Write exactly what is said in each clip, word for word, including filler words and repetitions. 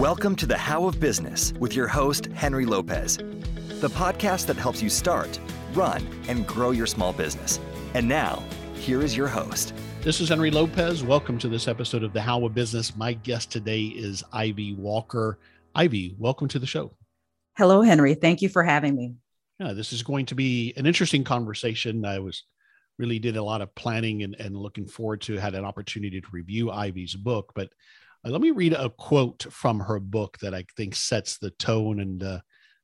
Welcome to The How of Business with your host, Henry Lopez, the podcast that helps you start, run, and grow your small business. And now, here is your host. This is Henry Lopez. Welcome to this episode of The How of Business. My guest today is Ivy Walker. Ivy, welcome to the show. Hello, Henry. Thank you for having me. Yeah, this is going to be an interesting conversation. I was really did a lot of planning and, and looking forward to had an opportunity to review Ivy's book. But uh, let me read a quote from her book that I think sets the tone and uh,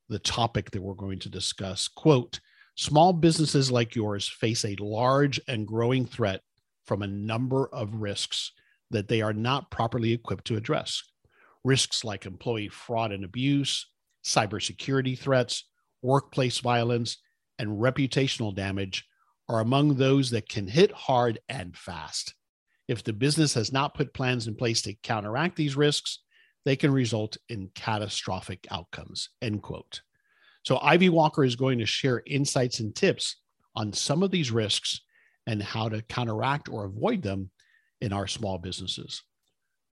the topic that we're going to discuss. Quote, "Small businesses like yours face a large and growing threat from a number of risks that they are not properly equipped to address. Risks like employee fraud and abuse, cybersecurity threats, workplace violence, and reputational damage are among those that can hit hard and fast. If the business has not put plans in place to counteract these risks, they can result in catastrophic outcomes," end quote. So Ivy Walker is going to share insights and tips on some of these risks and how to counteract or avoid them in our small businesses.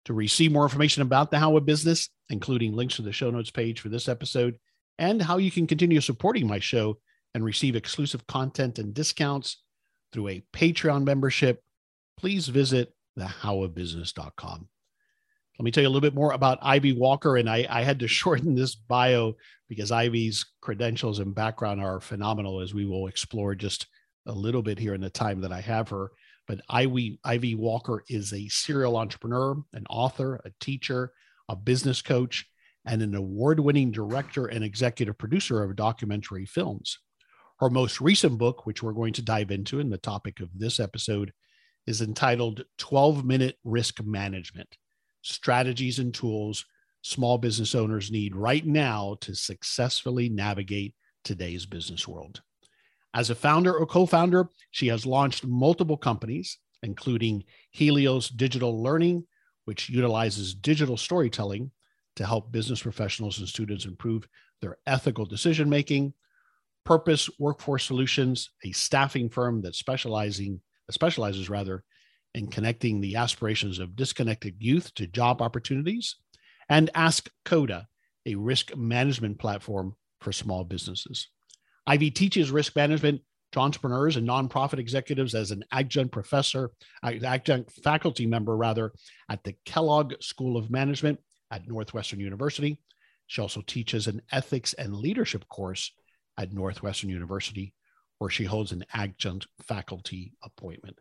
To receive more information about the How of Business, including links to the show notes page for this episode, and how you can continue supporting my show and receive exclusive content and discounts through a Patreon membership, please visit the how of business dot com. Let me tell you a little bit more about Ivy Walker, and I, I had to shorten this bio because Ivy's credentials and background are phenomenal, as we will explore just a little bit here in the time that I have her. But Ivy, Ivy Walker is a serial entrepreneur, an author, a teacher, a business coach, and an award-winning director and executive producer of documentary films. Her most recent book, which we're going to dive into in the topic of this episode, is entitled twelve-Minute Risk Management, Strategies and Tools Small Business Owners Need Right Now to Successfully Navigate Today's Business World. As a founder or co-founder, she has launched multiple companies, including Helios Digital Learning, which utilizes digital storytelling to help business professionals and students improve their ethical decision-making; Purpose Workforce Solutions, a staffing firm that specializing, specializes rather in connecting the aspirations of disconnected youth to job opportunities; and Ask CODA, a risk management platform for small businesses. Ivy teaches risk management to entrepreneurs and nonprofit executives as an adjunct professor, adjunct faculty member rather, at the Kellogg School of Management at Northwestern University. She also teaches an ethics and leadership course at Northwestern University, where she holds an adjunct faculty appointment.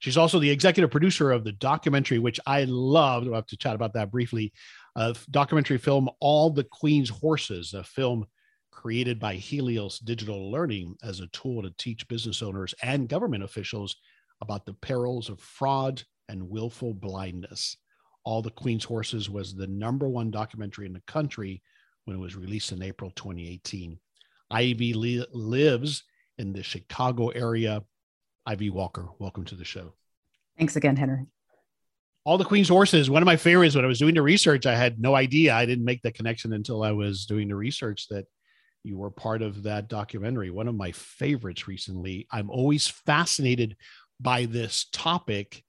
She's also the executive producer of the documentary, which I love. We'll have to chat about that briefly, of documentary film All the Queen's Horses, a film created by Helios Digital Learning as a tool to teach business owners and government officials about the perils of fraud and willful blindness. All the Queen's Horses was the number one documentary in the country when it was released in April twenty eighteen. Ivy li- lives in the Chicago area. Ivy Walker, welcome to the show. Thanks again, Henry. All the Queen's Horses, one of my favorites. When I was doing the research, I had no idea. I didn't make the connection until I was doing the research that you were part of that documentary. One of my favorites recently. I'm always fascinated by this topic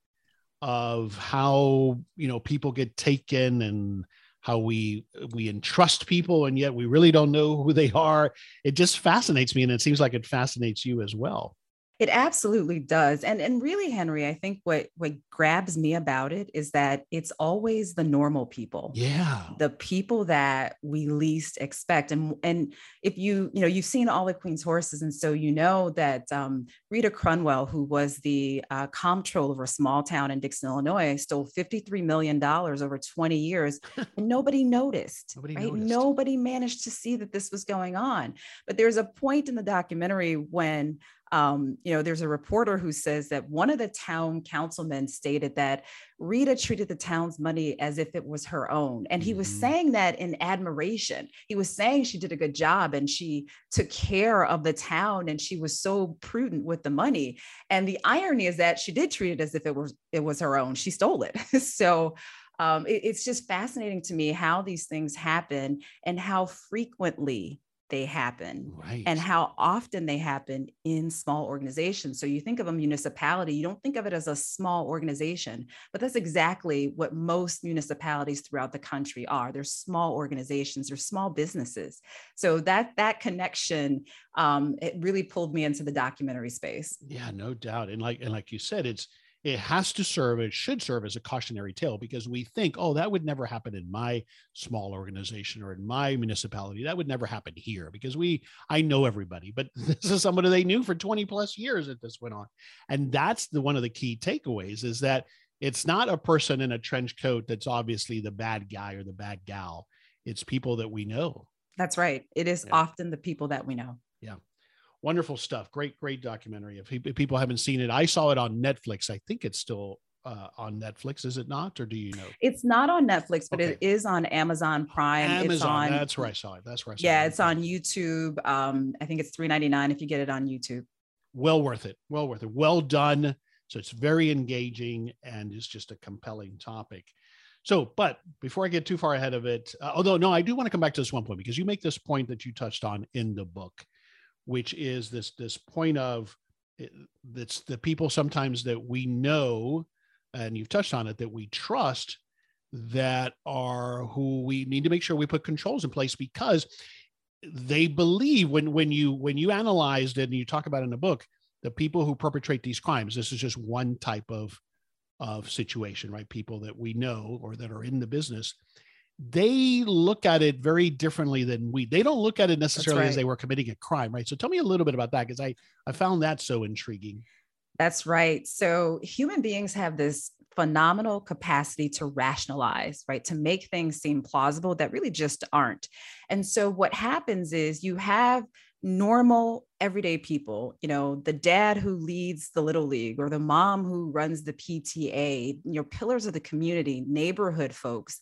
of how, you know, people get taken and how we we entrust people, and yet we really don't know who they are. It just fascinates me, and it seems like it fascinates you as well. It absolutely does. And and really, Henry, I think what, what grabs me about it is that it's always the normal people. Yeah. The people that we least expect. And and if you, you know, you've seen All the Queen's Horses, and so you know that um, Rita Cronwell, who was the uh, comptroller of a small town in Dixon, Illinois, stole fifty-three million dollars over twenty years, and nobody noticed. Nobody right? noticed. Nobody managed to see that this was going on. But there's a point in the documentary when Um, you know, there's a reporter who says that one of the town councilmen stated that Rita treated the town's money as if it was her own. And he was mm-hmm. saying that in admiration. He was saying she did a good job and she took care of the town and she was so prudent with the money. And the irony is that she did treat it as if it was, it was her own. She stole it. So um, it, it's just fascinating to me how these things happen and how frequently they happen, right, and how often they happen in small organizations. So you think of a municipality, you don't think of it as a small organization, but that's exactly what most municipalities throughout the country are. They're small organizations, they're small businesses. So that, that connection, um, it really pulled me into the documentary space. Yeah, no doubt. And like, and like you said, it's, it has to serve, it should serve as a cautionary tale, because we think, oh, that would never happen in my small organization or in my municipality. That would never happen here because we, I know everybody, but this is somebody they knew for twenty plus years that this went on. And that's the, one of the key takeaways is that it's not a person in a trench coat that's obviously the bad guy or the bad gal. It's people that we know. That's right. It is yeah. often the people that we know. Yeah. Wonderful stuff. Great, great documentary. If people haven't seen it, I saw it on Netflix. I think it's still uh, on Netflix. Is it not? Or do you know? It's not on Netflix, but okay. it is on Amazon Prime. Amazon, it's on, that's where I saw it. That's where I saw yeah, it. Yeah, it's on YouTube. Um, I think it's three ninety-nine if you get it on YouTube. Well worth it. Well worth it. Well done. So it's very engaging and it's just a compelling topic. So, but before I get too far ahead of it, uh, although no, I do want to come back to this one point because you make this point that you touched on in the book, which is this, this point of that's the people sometimes that we know, and you've touched on it, that we trust, that are who we need to make sure we put controls in place because they believe when, when you, when you analyzed it and you talk about it in the book, the people who perpetrate these crimes, this is just one type of, of situation, right? People that we know, or that are in the business, they look at it very differently than we, they don't look at it necessarily right. as they were committing a crime, right? So tell me a little bit about that, because I, I found that so intriguing. That's right. So human beings have this phenomenal capacity to rationalize, right? To make things seem plausible that really just aren't. And so what happens is you have normal everyday people, you know, the dad who leads the little league or the mom who runs the P T A, you know, pillars of the community, neighborhood folks.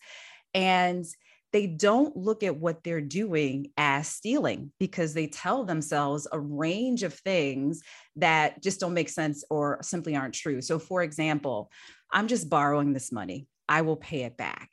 And they don't look at what they're doing as stealing because they tell themselves a range of things that just don't make sense or simply aren't true. So for example, I'm just borrowing this money. I will pay it back.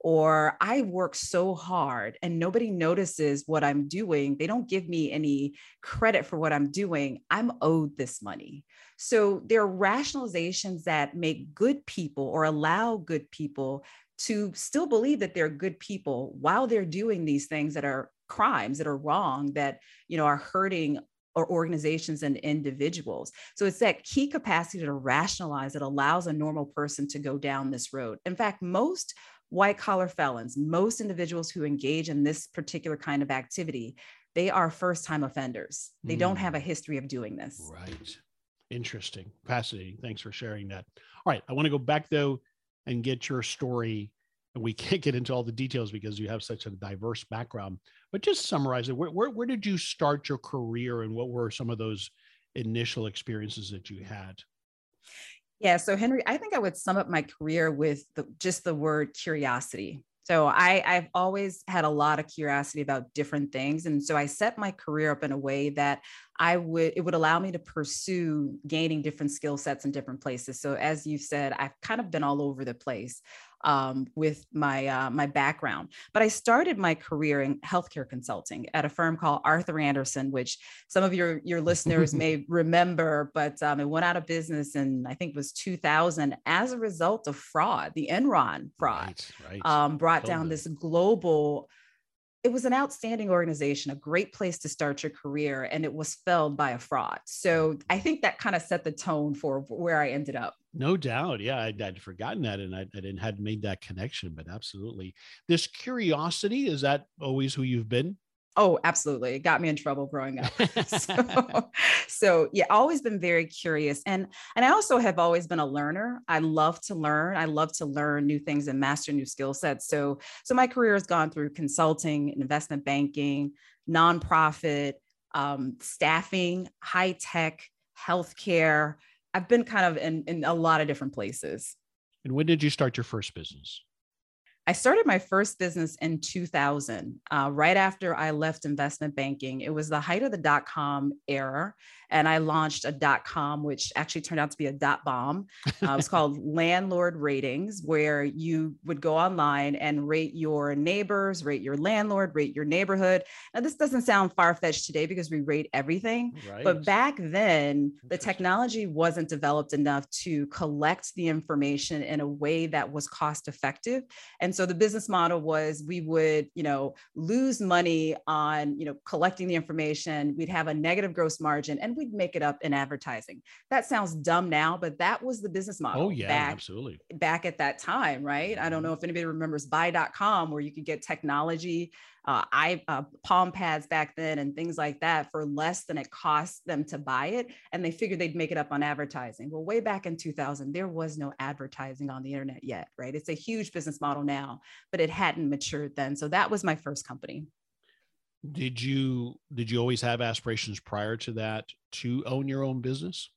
Or I work so hard and nobody notices what I'm doing. They don't give me any credit for what I'm doing. I'm owed this money. So there are rationalizations that make good people or allow good people to still believe that they're good people while they're doing these things that are crimes, that are wrong, that, you know, are hurting or organizations and individuals. So it's that key capacity to rationalize that allows a normal person to go down this road. In fact, most white collar felons, most individuals who engage in this particular kind of activity, they are first time offenders. They mm. don't have a history of doing this. Right. Interesting. Fascinating. Thanks for sharing that. All right. I want to go back though and get your story. And we can't get into all the details because you have such a diverse background, but just summarize it. Where, where, where did you start your career and what were some of those initial experiences that you had? Yeah. So Henry, I think I would sum up my career with the, just the word curiosity. So I, I've always had a lot of curiosity about different things. And so I set my career up in a way that I would, it would allow me to pursue gaining different skill sets in different places. So as you've said, I've kind of been all over the place um, with my, uh, my background, but I started my career in healthcare consulting at a firm called Arthur Andersen, which some of your, your listeners may remember, but um, it went out of business in, I think it was two thousand as a result of fraud, the Enron fraud, right, right. Um, brought totally. down this global. It was an outstanding organization, a great place to start your career, and it was felled by a fraud. So I think that kind of set the tone for where I ended up. No doubt. Yeah, I'd, I'd forgotten that, and I, I didn't, hadn't made that connection, but absolutely. This curiosity, is that always who you've been? Oh, absolutely. It got me in trouble growing up. So, so yeah, always been very curious. And, and I also have always been a learner. I love to learn. I love to learn new things and master new skill sets. So, so my career has gone through consulting, investment banking, nonprofit, um, staffing, high tech, healthcare. I've been kind of in, in a lot of different places. And when did you start your first business? I started my first business in two thousand, uh, right after I left investment banking. It was the height of the dot-com era, and I launched a dot-com, which actually turned out to be a dot-bomb. Uh, it was called Landlord Ratings, where you would go online and rate your neighbors, rate your landlord, rate your neighborhood. Now, this doesn't sound far-fetched today because we rate everything, right. But back then, the technology wasn't developed enough to collect the information in a way that was cost-effective. And so the business model was we would, you know, lose money on, you know, collecting the information. We'd have a negative gross margin and we'd make it up in advertising. That sounds dumb now, but that was the business model. Oh yeah, back, absolutely. Back at that time, right? I don't know if anybody remembers buy dot com, where you could get technology, uh, I, uh, palm pads back then and things like that for less than it cost them to buy it. And they figured they'd make it up on advertising. Well, way back in two thousand, there was no advertising on the internet yet, right? It's a huge business model now, but it hadn't matured then. So that was my first company. Did you, did you always have aspirations prior to that to own your own business?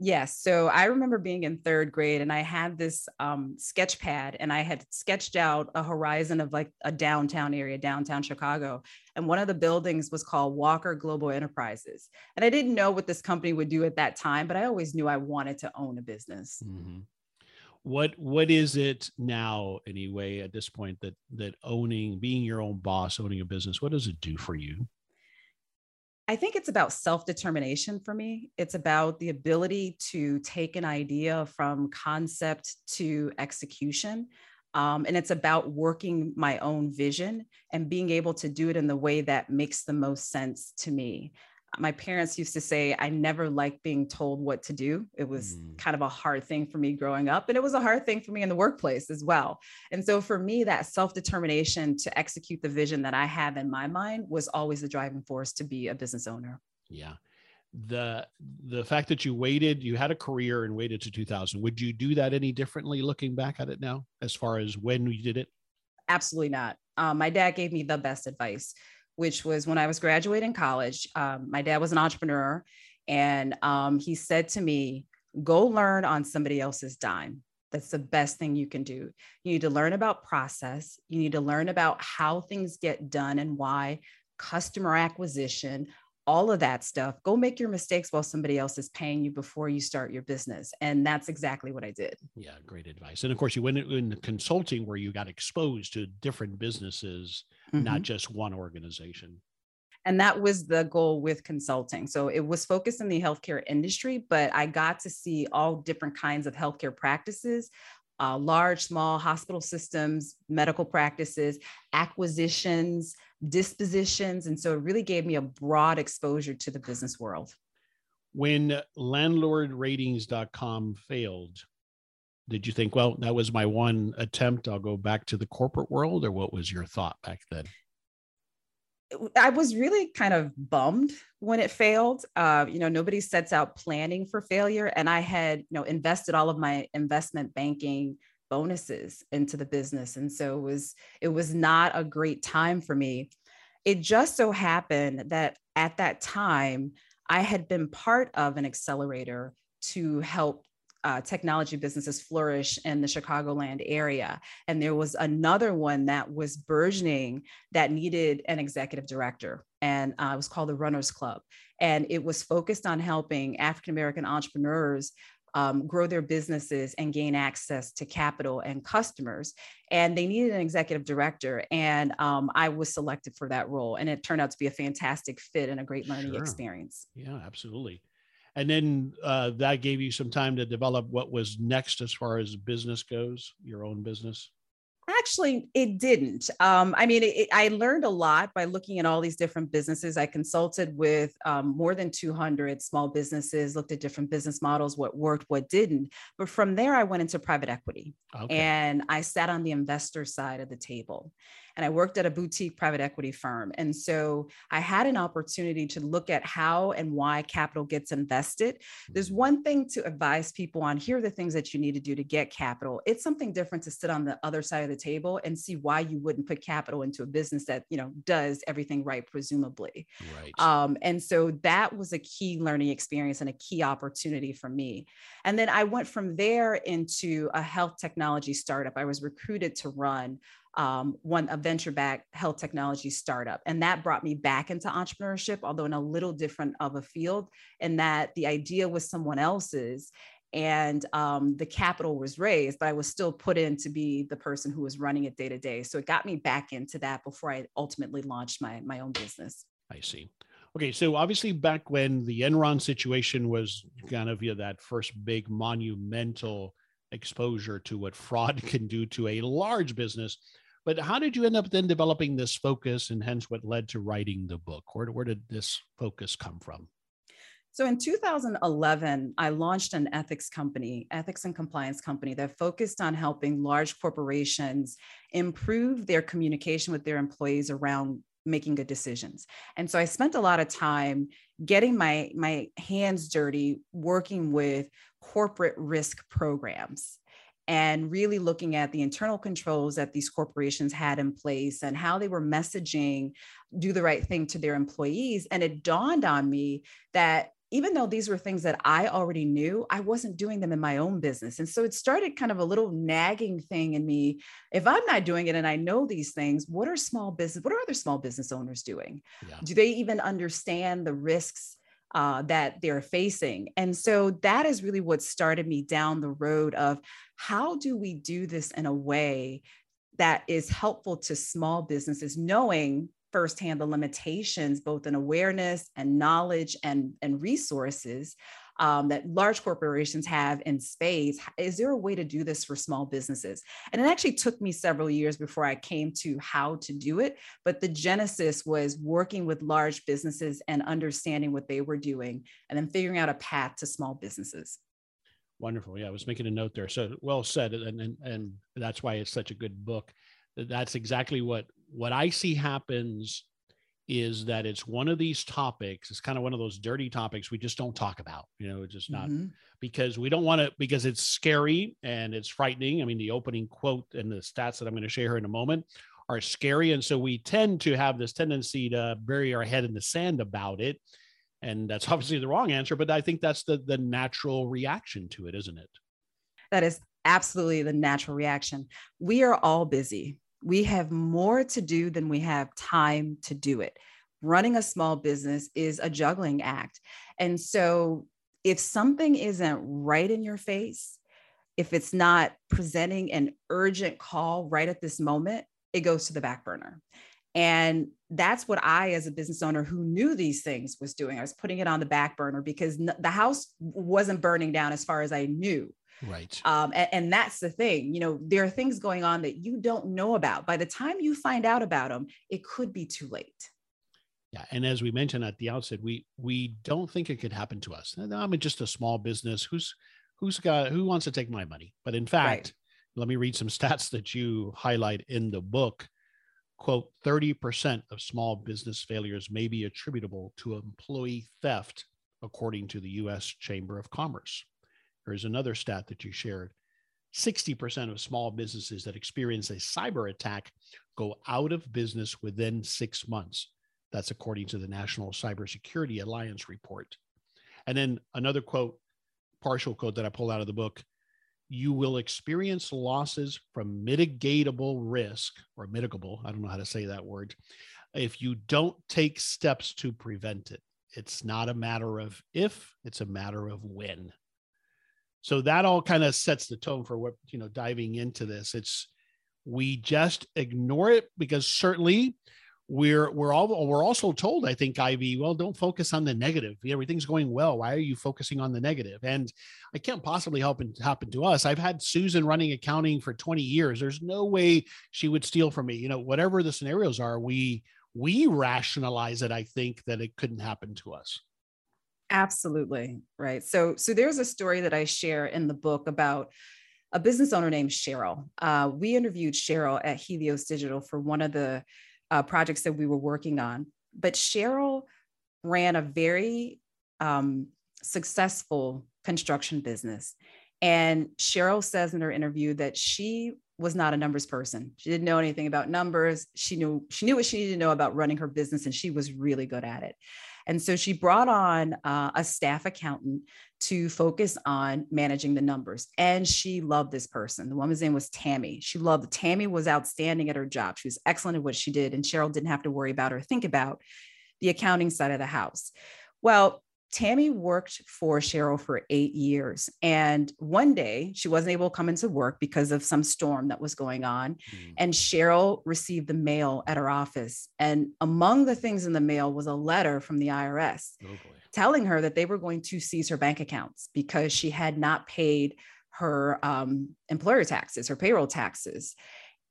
Yes. So I remember being in third grade and I had this um, sketch pad and I had sketched out a horizon of like a downtown area, downtown Chicago. And one of the buildings was called Walker Global Enterprises. And I didn't know what this company would do at that time, but I always knew I wanted to own a business. Mm-hmm. What, what is it now anyway, at this point that, that owning, being your own boss, owning a business, what does it do for you? I think it's about self-determination for me. It's about the ability to take an idea from concept to execution. Um, and it's about working my own vision and being able to do it in the way that makes the most sense to me. My parents used to say, I never liked being told what to do. It was mm. kind of a hard thing for me growing up. And it was a hard thing for me in the workplace as well. And so for me, that self-determination to execute the vision that I have in my mind was always the driving force to be a business owner. Yeah. The, the fact that you waited, you had a career and waited to two thousand, would you do that any differently looking back at it now, as far as when you did it? Absolutely not. Um, my dad gave me the best advice, which was when I was graduating college. Um, my dad was an entrepreneur, and um, he said to me, go learn on somebody else's dime. That's the best thing you can do. You need to learn about process. You need to learn about how things get done and why, customer acquisition, all of that stuff. Go make your mistakes while somebody else is paying you before you start your business. And that's exactly what I did. Yeah, great advice. And of course, you went into consulting where you got exposed to different businesses. Mm-hmm. Not just one organization. And that was the goal with consulting. So it was focused in the healthcare industry, but I got to see all different kinds of healthcare practices, uh, large, small hospital systems, medical practices, acquisitions, dispositions. And so it really gave me a broad exposure to the business world. When landlord ratings dot com failed, did you think, well, that was my one attempt, I'll go back to the corporate world? Or what was your thought back then? I was really kind of bummed when it failed. Uh, you know, nobody sets out planning for failure. And I had, you know, invested all of my investment banking bonuses into the business. And so it was, it was not a great time for me. It just so happened that at that time, I had been part of an accelerator to help Uh, technology businesses flourish in the Chicagoland area. And there was another one that was burgeoning that needed an executive director. And uh, it was called the Runners Club. And it was focused on helping African-American entrepreneurs um, grow their businesses and gain access to capital and customers. And they needed an executive director. And um, I was selected for that role. And it turned out to be a fantastic fit and a great learning sure. experience. Yeah, absolutely. And then uh, that gave you some time to develop what was next as far as business goes, your own business? Actually, it didn't. Um, I mean, it, I learned a lot by looking at all these different businesses. I consulted with um, more than two hundred small businesses, looked at different business models, what worked, what didn't. But from there, I went into private equity. Okay. And I sat on the investor side of the table. and I worked at a boutique private equity firm. And so I had an opportunity to look at how and why capital gets invested. There's one thing to advise people on, here are the things that you need to do to get capital. It's something different to sit on the other side of the table and see why you wouldn't put capital into a business that, you know, does everything right, presumably. Right. Um, and so that was a key learning experience and a key opportunity for me. And then I went from there into a health technology startup. I was recruited to run um, one, a venture-backed health technology startup. And that brought me back into entrepreneurship, although in a little different of a field, in that the idea was someone else's. And um, the capital was raised, but I was still put in to be the person who was running it day to day. So it got me back into that before I ultimately launched my, my own business. I see. Okay. So obviously back when the Enron situation was kind of, you know, that first big monumental exposure to what fraud can do to a large business, but how did you end up then developing this focus and hence what led to writing the book? Where, where did this focus come from? So in two thousand eleven, I launched an ethics company, ethics and compliance company that focused on helping large corporations improve their communication with their employees around making good decisions. And so I spent a lot of time getting my, my hands dirty, working with corporate risk programs, and really looking at the internal controls that these corporations had in place and how they were messaging, do the right thing to their employees. And it dawned on me that even though these were things that I already knew, I wasn't doing them in my own business. And so it started kind of a little nagging thing in me. If I'm not doing it and I know these things, what are small business, what are other small business owners doing? Yeah. Do they even understand the risks Uh, that they're facing? And so that is really what started me down the road of how do we do this in a way that is helpful to small businesses, knowing firsthand the limitations, both in awareness and knowledge and, and resources um, that large corporations have in spades. Is there a way to do this for small businesses? And it actually took me several years before I came to how to do it. But the genesis was working with large businesses and understanding what they were doing, and then figuring out a path to small businesses. Wonderful. Yeah, I was making a note there. So well said. And, and, and that's why it's such a good book. That's exactly what, what I see happens is that it's one of these topics. It's kind of one of those dirty topics we just don't talk about, you know, it's just not mm-hmm. because we don't want to, because it's scary and it's frightening. I mean, the opening quote and the stats that I'm going to share here in a moment are scary. And so we tend to have this tendency to bury our head in the sand about it. And that's obviously the wrong answer, but I think that's the, the natural reaction to it, isn't it? That is absolutely the natural reaction. We are all busy. We have more to do than we have time to do it. Running a small business is a juggling act. And so if something isn't right in your face, if it's not presenting an urgent call right at this moment, it goes to the back burner. And that's what I, as a business owner who knew these things, was doing. I was putting it on the back burner because the house wasn't burning down as far as I knew. Right. Um, and, and that's the thing, you know, there are things going on that you don't know about. By the time you find out about them, it could be too late. Yeah. And as we mentioned at the outset, we, we don't think it could happen to us. I'm just a small business. Who's, who's got, who wants to take my money? But in fact, right. Let me read some stats that you highlight in the book. Quote, thirty percent of small business failures may be attributable to employee theft, according to the U S Chamber of Commerce. Here's another stat that you shared. sixty percent of small businesses that experience a cyber attack go out of business within six months. That's according to the National Cybersecurity Alliance report. And then another quote, partial quote that I pulled out of the book, you will experience losses from mitigatable risk or mitigable, I don't know how to say that word, if you don't take steps to prevent it. It's not a matter of if, it's a matter of when. So that all kind of sets the tone for what, you know, diving into this. It's, we just ignore it because certainly we're, we're all, we're also told, I think, Ivy, well, don't focus on the negative. Everything's going well. Why are you focusing on the negative? And I can't possibly help it happen to us. I've had Susan running accounting for twenty years. There's no way she would steal from me. You know, whatever the scenarios are, we, we rationalize it. I think that it couldn't happen to us. Absolutely. Right. So, so there's a story that I share in the book about a business owner named Cheryl. Uh, we interviewed Cheryl at Helios Digital for one of the uh, projects that we were working on. But Cheryl ran a very um, successful construction business. And Cheryl says in her interview that she was not a numbers person. She didn't know anything about numbers. She knew, she knew what she needed to know about running her business, and she was really good at it. And so she brought on uh, a staff accountant to focus on managing the numbers. And she loved this person. The woman's name was Tammy. She loved Tammy was outstanding at her job. She was excellent at what she did. And Cheryl didn't have to worry about or think about the accounting side of the house. Well, Tammy worked for Cheryl for eight years. And one day she wasn't able to come into work because of some storm that was going on. Mm. And Cheryl received the mail at her office. And among the things in the mail was a letter from the I R S oh boy. telling her that they were going to seize her bank accounts because she had not paid her um, employer taxes, her payroll taxes.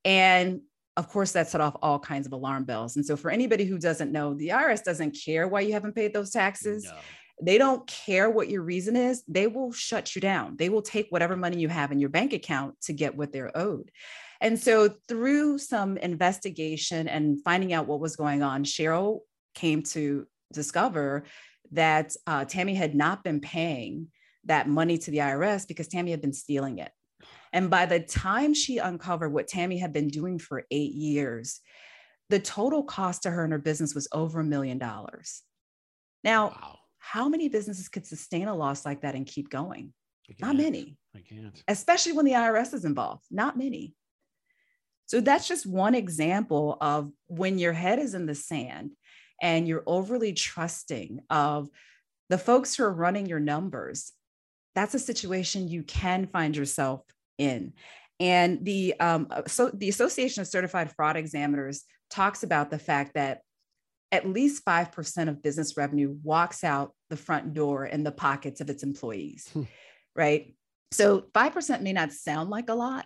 And of course, that set off all kinds of alarm bells. And so for anybody who doesn't know, the I R S doesn't care why you haven't paid those taxes. No. They don't care what your reason is. They will shut you down. They will take whatever money you have in your bank account to get what they're owed. And so through some investigation and finding out what was going on, Cheryl came to discover that uh, Tammy had not been paying that money to the I R S because Tammy had been stealing it. And by the time she uncovered what Tammy had been doing for eight years, the total cost to her and her business was over a million dollars. Now, wow. How many businesses could sustain a loss like that and keep going? Not many. I can't. Especially when the I R S is involved. Not many. So that's just one example of when your head is in the sand and you're overly trusting of the folks who are running your numbers. That's a situation you can find yourself in. And the, um, so the Association of Certified Fraud Examiners talks about the fact that at least five percent of business revenue walks out the front door in the pockets of its employees, right? So five percent may not sound like a lot,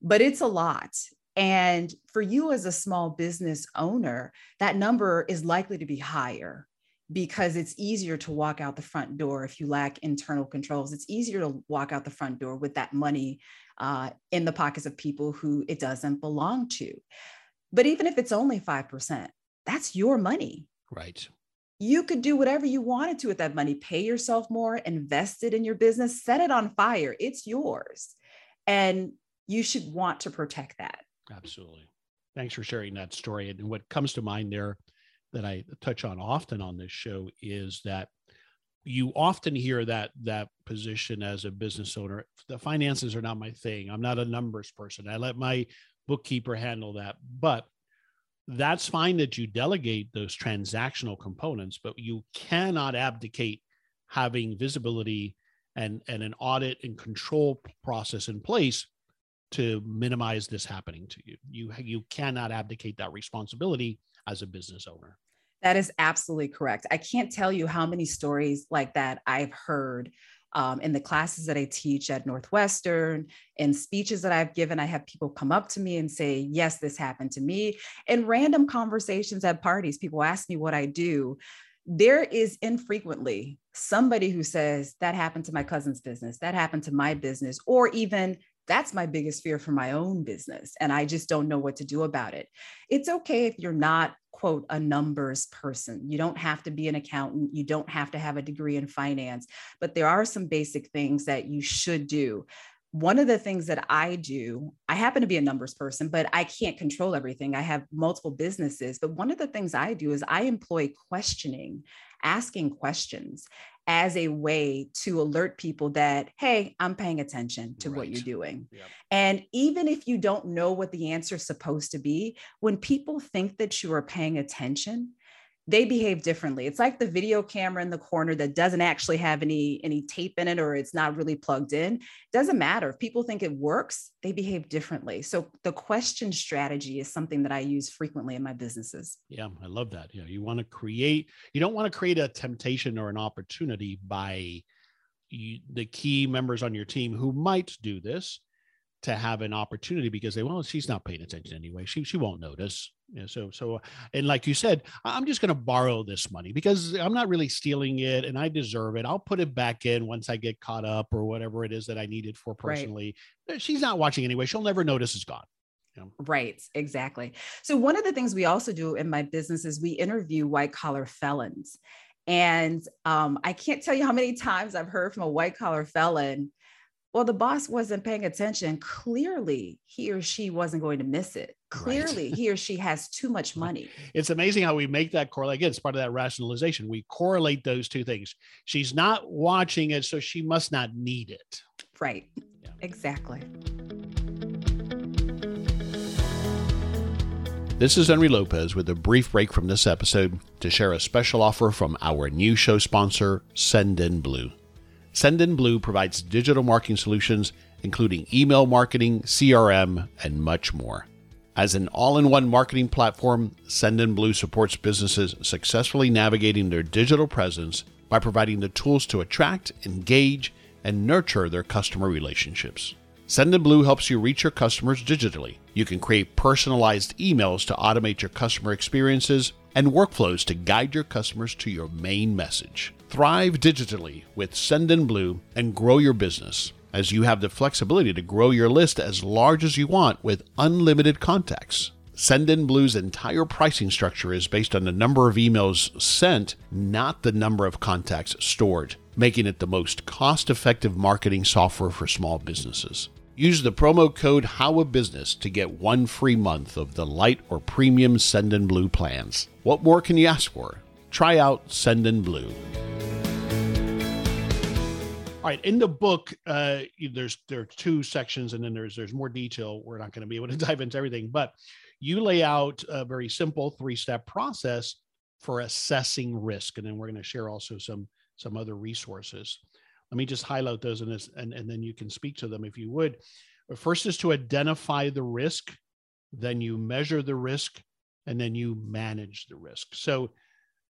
but it's a lot. And for you as a small business owner, that number is likely to be higher because it's easier to walk out the front door if you lack internal controls. It's easier to walk out the front door with that money uh, in the pockets of people who it doesn't belong to. But even if it's only five percent, that's your money. Right. You could do whatever you wanted to with that money, pay yourself more, invest it in your business, set it on fire. It's yours. And you should want to protect that. Absolutely. Thanks for sharing that story. And what comes to mind there that I touch on often on this show is that you often hear that that position as a business owner, the finances are not my thing. I'm not a numbers person. I let my bookkeeper handle that. But that's fine that you delegate those transactional components, but you cannot abdicate having visibility and, and an audit and control process in place to minimize this happening to you. You, you cannot abdicate that responsibility as a business owner. That is absolutely correct. I can't tell you how many stories like that I've heard um, in the classes that I teach at Northwestern, in speeches that I've given. I have people come up to me and say, yes, this happened to me. In random conversations at parties, people ask me what I do. There is infrequently somebody who says, that happened to my cousin's business, that happened to my business, or even that's my biggest fear for my own business, and I just don't know what to do about it. It's okay if you're not, quote, a numbers person. You don't have to be an accountant. You don't have to have a degree in finance, but there are some basic things that you should do. One of the things that I do, I happen to be a numbers person, but I can't control everything. I have multiple businesses, but one of the things I do is I employ questioning, asking questions as a way to alert people that, hey, I'm paying attention to right. what you're doing. Yep. And even if you don't know what the answer is supposed to be, when people think that you are paying attention, they behave differently. It's like the video camera in the corner that doesn't actually have any, any tape in it, or it's not really plugged in. It doesn't matter. If people think it works, they behave differently. So the question strategy is something that I use frequently in my businesses. Yeah, I love that. You know, you want to create, you don't want to create a temptation or an opportunity by you, the key members on your team who might do this, to have an opportunity because they, well, she's not paying attention anyway. She, she won't notice. You know, so, so, and like you said, I'm just going to borrow this money because I'm not really stealing it and I deserve it. I'll put it back in once I get caught up or whatever it is that I need it for personally. Right. She's not watching anyway. She'll never notice it's gone. Yeah. Right. Exactly. So one of the things we also do in my business is we interview white collar felons. And um, I can't tell you how many times I've heard from a white collar felon, well, the boss wasn't paying attention. Clearly, he or she wasn't going to miss it. Clearly, right. He or she has too much money. It's amazing how we make that correlate. Again, it's part of that rationalization. We correlate those two things. She's not watching it, so she must not need it. Right. Yeah. Exactly. This is Henry Lopez with a brief break from this episode to share a special offer from our new show sponsor, Sendinblue. Sendinblue provides digital marketing solutions, including email marketing, C R M, and much more. As an all-in-one marketing platform, Sendinblue supports businesses successfully navigating their digital presence by providing the tools to attract, engage, and nurture their customer relationships. Sendinblue helps you reach your customers digitally. You can create personalized emails to automate your customer experiences and workflows to guide your customers to your main message. Thrive digitally with Sendinblue and grow your business, as you have the flexibility to grow your list as large as you want with unlimited contacts. Sendinblue's entire pricing structure is based on the number of emails sent, not the number of contacts stored, making it the most cost-effective marketing software for small businesses. Use the promo code HOWABUSINESS to get one free month of the light or premium Sendinblue plans. What more can you ask for? Try out Sendinblue. All right. In the book, uh, there's there are two sections, and then there's there's more detail. We're not going to be able to dive into everything, but you lay out a very simple three-step process for assessing risk, and then we're going to share also some some other resources. Let me just highlight those, and and and then you can speak to them if you would. First is to identify the risk, then you measure the risk, and then you manage the risk. So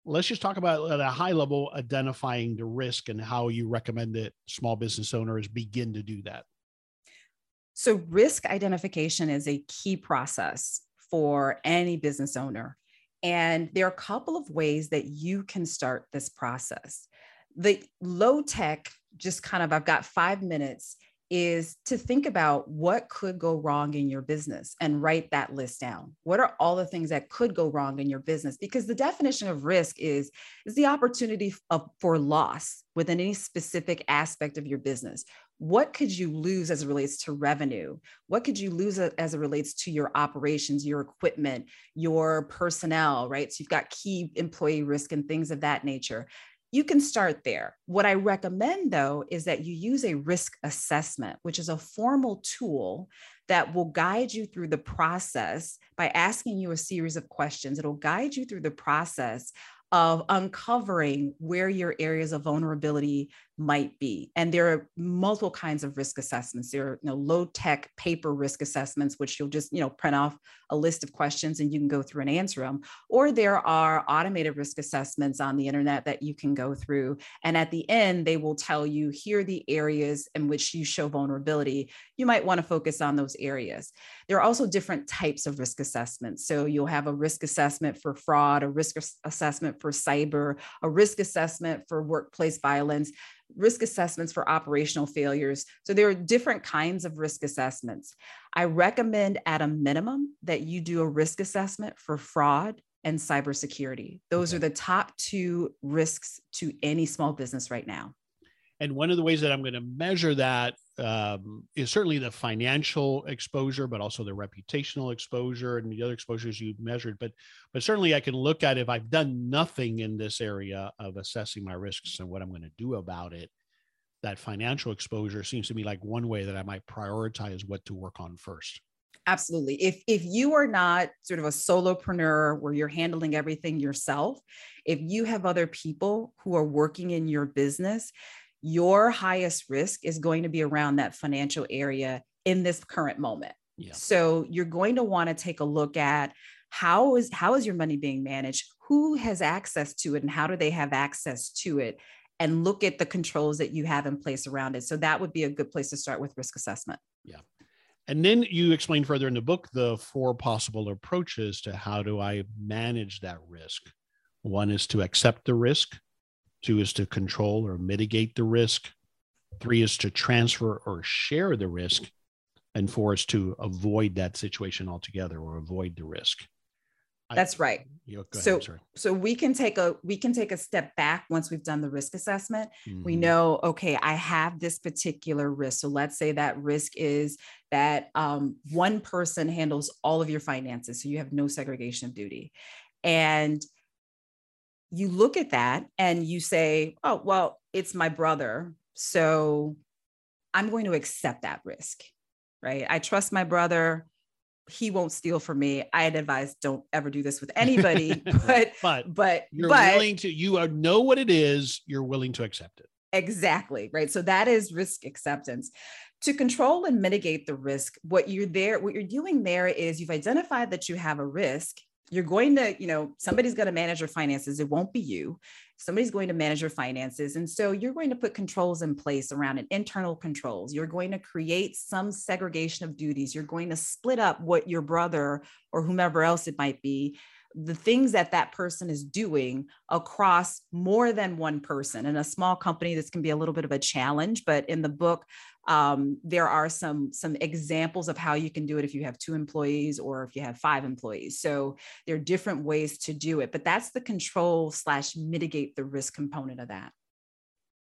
let's just talk about at a high level, identifying the risk and how you recommend that small business owners begin to do that. So risk identification is a key process for any business owner. And there are a couple of ways that you can start this process. The low tech, just kind of, I've got five minutes, is to think about what could go wrong in your business and write that list down. What are all the things that could go wrong in your business? Because the definition of risk is, is the opportunity of, for loss within any specific aspect of your business. What could you lose as it relates to revenue? What could you lose as it relates to your operations, your equipment, your personnel, right? So you've got key employee risk and things of that nature. You can start there. What I recommend, though, is that you use a risk assessment, which is a formal tool that will guide you through the process by asking you a series of questions. It'll guide you through the process of uncovering where your areas of vulnerability might be. And there are multiple kinds of risk assessments. There are, you know, low-tech paper risk assessments, which you'll just, you know, print off a list of questions and you can go through and answer them. Or there are automated risk assessments on the internet that you can go through. And at the end, they will tell you, here are the areas in which you show vulnerability. You might want to focus on those areas. There are also different types of risk assessments. So you'll have a risk assessment for fraud, a risk assessment for cyber, a risk assessment for workplace violence, risk assessments for operational failures. So there are different kinds of risk assessments. I recommend at a minimum that you do a risk assessment for fraud and cybersecurity. Those okay. are the top two risks to any small business right now. And one of the ways that I'm going to measure that um, is certainly the financial exposure, but also the reputational exposure and the other exposures you've measured. But, but certainly I can look at if I've done nothing in this area of assessing my risks and what I'm going to do about it. That financial exposure seems to me like one way that I might prioritize what to work on first. Absolutely. If if you are not sort of a solopreneur where you're handling everything yourself, if you have other people who are working in your business, your highest risk is going to be around that financial area in this current moment. Yeah. So you're going to want to take a look at how is, how is your money being managed? Who has access to it and how do they have access to it? And look at the controls that you have in place around it. So that would be a good place to start with risk assessment. Yeah. And then you explain further in the book the four possible approaches to how do I manage that risk. One is to accept the risk. Two is to control or mitigate the risk. Three is to transfer or share the risk. And four is to avoid that situation altogether or avoid the risk. That's right. I, go ahead, so, sorry. so we can take a, we can take a step back once we've done the risk assessment. Mm-hmm. We know, okay, I have this particular risk. So let's say that risk is that um, one person handles all of your finances. So you have no segregation of duty. And you look at that and you say, oh, well, it's my brother. So I'm going to accept that risk, right? I trust my brother. He won't steal from me. I'd advise don't ever do this with anybody, but, but, but you're but, willing to, you are, know what it is. You're willing to accept it. Exactly. Right. So that is risk acceptance. To control and mitigate the risk. What you're there, what you're doing there is you've identified that you have a risk. You're going to, you know, somebody's going to manage your finances. It won't be you. Somebody's going to manage your finances. And so you're going to put controls in place around it, internal controls. You're going to create some segregation of duties. You're going to split up what your brother or whomever else it might be, the things that that person is doing across more than one person. In a small company, this can be a little bit of a challenge, but in the book, um, there are some, some examples of how you can do it if you have two employees or if you have five employees. So there are different ways to do it, but that's the control slash mitigate the risk component of that.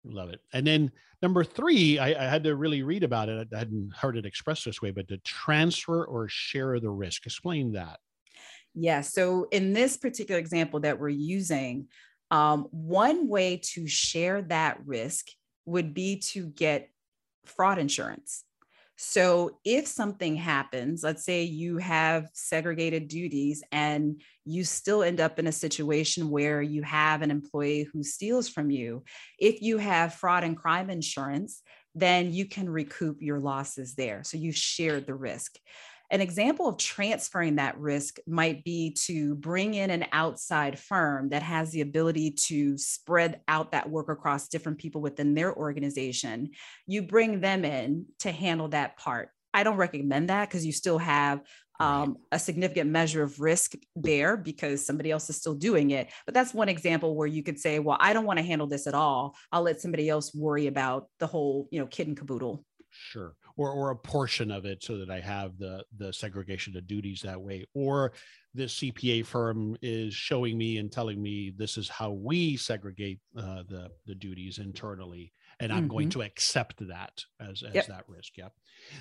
Love it. And then number three, I, I had to really read about it. I hadn't heard it expressed this way, but to transfer or share the risk. Explain that. Yeah. So in this particular example that we're using, um, one way to share that risk would be to get fraud insurance. So if something happens, let's say you have segregated duties and you still end up in a situation where you have an employee who steals from you, if you have fraud and crime insurance, then you can recoup your losses there. So you've shared the risk. An example of transferring that risk might be to bring in an outside firm that has the ability to spread out that work across different people within their organization. You bring them in to handle that part. I don't recommend that because you still have um, a significant measure of risk there because somebody else is still doing it. But that's one example where you could say, well, I don't want to handle this at all. I'll let somebody else worry about the whole, you know, kid and caboodle. Sure. Or, or a portion of it so that I have the, the segregation of duties that way. Or this C P A firm is showing me and telling me this is how we segregate uh, the, the duties internally. And I'm mm-hmm. going to accept that as, as yep. that risk. Yep.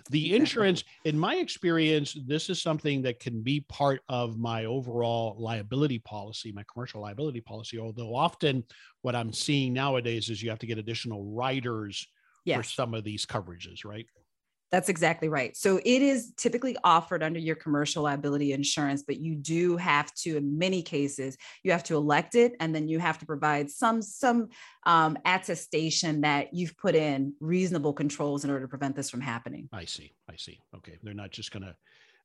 The exactly. insurance, in my experience, this is something that can be part of my overall liability policy, my commercial liability policy. Although often what I'm seeing nowadays is you have to get additional riders yes. for some of these coverages, right? That's exactly right. So it is typically offered under your commercial liability insurance, but you do have to, in many cases, you have to elect it. And then you have to provide some, some um, attestation that you've put in reasonable controls in order to prevent this from happening. I see. I see. Okay. They're not just going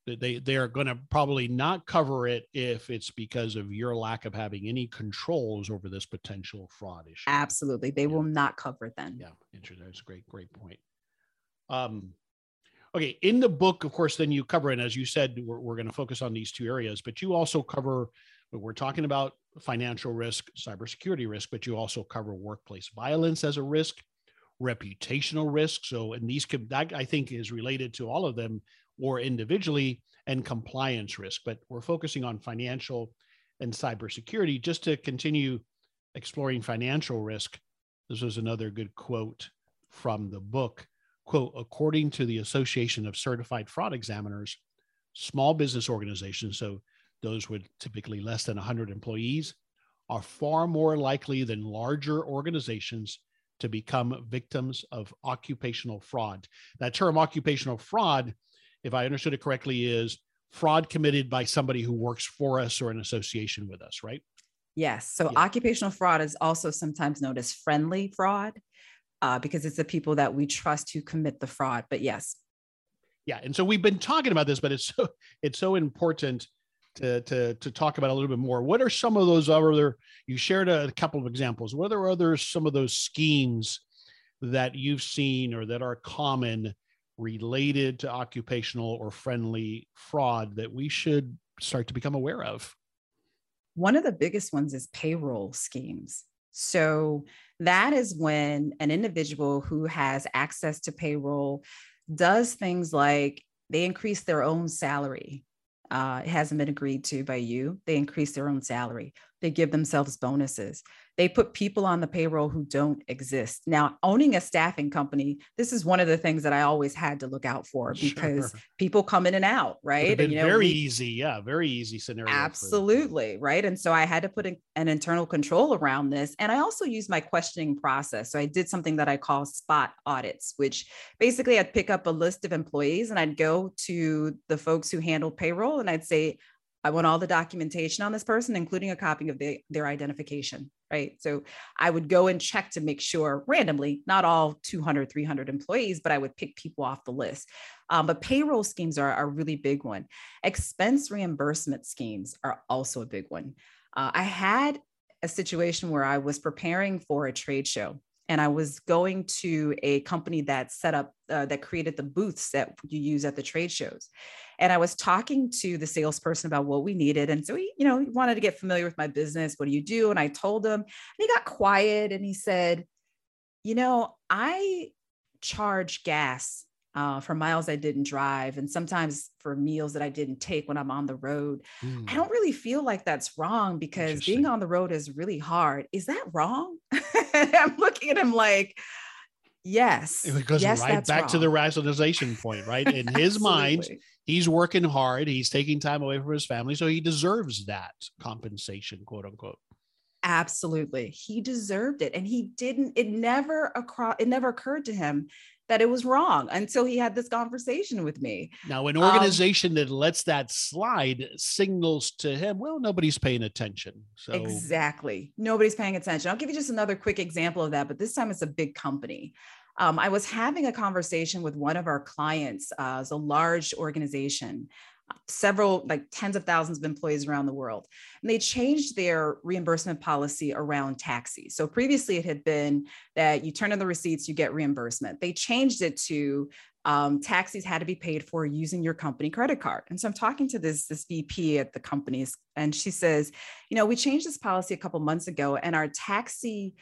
to, they, they are going to probably not cover it if it's because of your lack of having any controls over this potential fraud issue. Absolutely. They yeah. will not cover it then. Yeah. Interesting. That's a great, great point. Um, Okay. In the book, of course, then you cover, and as you said, we're, we're going to focus on these two areas, but you also cover, we're talking about financial risk, cybersecurity risk, but you also cover workplace violence as a risk, reputational risk. So, and these can, that I think is related to all of them or individually, and compliance risk, but we're focusing on financial and cybersecurity. Just to continue exploring financial risk, this was another good quote from the book. Quote, according to the Association of Certified Fraud Examiners, small business organizations, so those with typically less than one hundred employees, are far more likely than larger organizations to become victims of occupational fraud. That term occupational fraud, if I understood it correctly, is fraud committed by somebody who works for us or in association with us, right? Yes. So yeah. occupational fraud is also sometimes known as friendly fraud. Uh, because it's the people that we trust who commit the fraud, but yes. Yeah. And so we've been talking about this, but it's so, it's so important to, to, to talk about a little bit more. What are some of those other, you shared a couple of examples. What are other, some of those schemes that you've seen or that are common related to occupational or friendly fraud that we should start to become aware of? One of the biggest ones is payroll schemes. So that is when an individual who has access to payroll does things like they increase their own salary. Uh, it hasn't been agreed to by you. They increase their own salary. They give themselves bonuses. They put people on the payroll who don't exist. Now, owning a staffing company, this is one of the things that I always had to look out for, because sure. people come in and out, right? And, you know, very we, easy. Yeah. Very easy scenario. Absolutely. Right. And so I had to put in, an internal control around this. And I also used my questioning process. So I did something that I call spot audits, which basically I'd pick up a list of employees and I'd go to the folks who handled payroll and I'd say, I want all the documentation on this person, including a copy of the, their identification, right? So I would go and check to make sure randomly, not all two hundred, three hundred employees, but I would pick people off the list. Um, but payroll schemes are a really big one. Expense reimbursement schemes are also a big one. Uh, I had a situation where I was preparing for a trade show and I was going to a company that set up, uh, that created the booths that you use at the trade shows. And I was talking to the salesperson about what we needed. And so he, you know, he wanted to get familiar with my business. What do you do? And I told him, and he got quiet and he said, you know, I charge gas uh, for miles I didn't drive. And sometimes for meals that I didn't take when I'm on the road. Mm. I don't really feel like that's wrong because being on the road is really hard. Is that wrong? I'm looking at him like, yes. It goes yes, right back wrong. To the rationalization point, right? In his mind, he's working hard. He's taking time away from his family. So he deserves that compensation, quote unquote. Absolutely. He deserved it. And he didn't, it never, acro- it never occurred to him that it was wrong until he had this conversation with me. Now, an organization um, that lets that slide signals to him, well, nobody's paying attention. So exactly. Nobody's paying attention. I'll give you just another quick example of that, but this time it's a big company. Um, I was having a conversation with one of our clients. Uh, it's a large organization, several, like tens of thousands of employees around the world. And they changed their reimbursement policy around taxis. So previously it had been that you turn in the receipts, you get reimbursement. They changed it to um, taxis had to be paid for using your company credit card. And so I'm talking to this, this V P at the companies, and she says, you know, we changed this policy a couple months ago and our taxi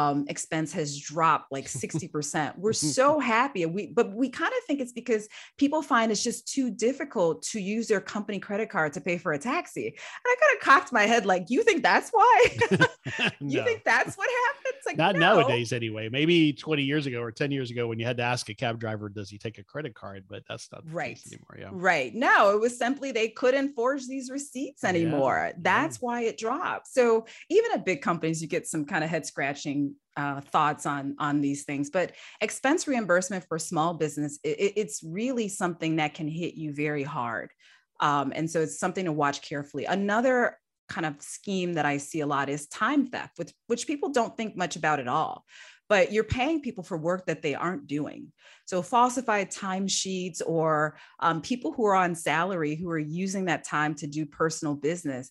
Um, expense has dropped like sixty percent. We're so happy. We, but we kind of think it's because people find it's just too difficult to use their company credit card to pay for a taxi. And I kind of cocked my head like, you think that's why? you no. think that's what happens? Like, Not no. nowadays anyway. Maybe twenty years ago or ten years ago when you had to ask a cab driver, does he take a credit card? But that's not right the case anymore. Yeah. Right. No, it was simply they couldn't forge these receipts anymore. Yeah. That's yeah. why it dropped. So even at big companies, you get some kind of head scratching Uh, thoughts on, on these things, but expense reimbursement for small business, it, it's really something that can hit you very hard. Um, and so it's something to watch carefully. Another kind of scheme that I see a lot is time theft, which, which people don't think much about at all, but you're paying people for work that they aren't doing. So falsified timesheets or um, people who are on salary, who are using that time to do personal business,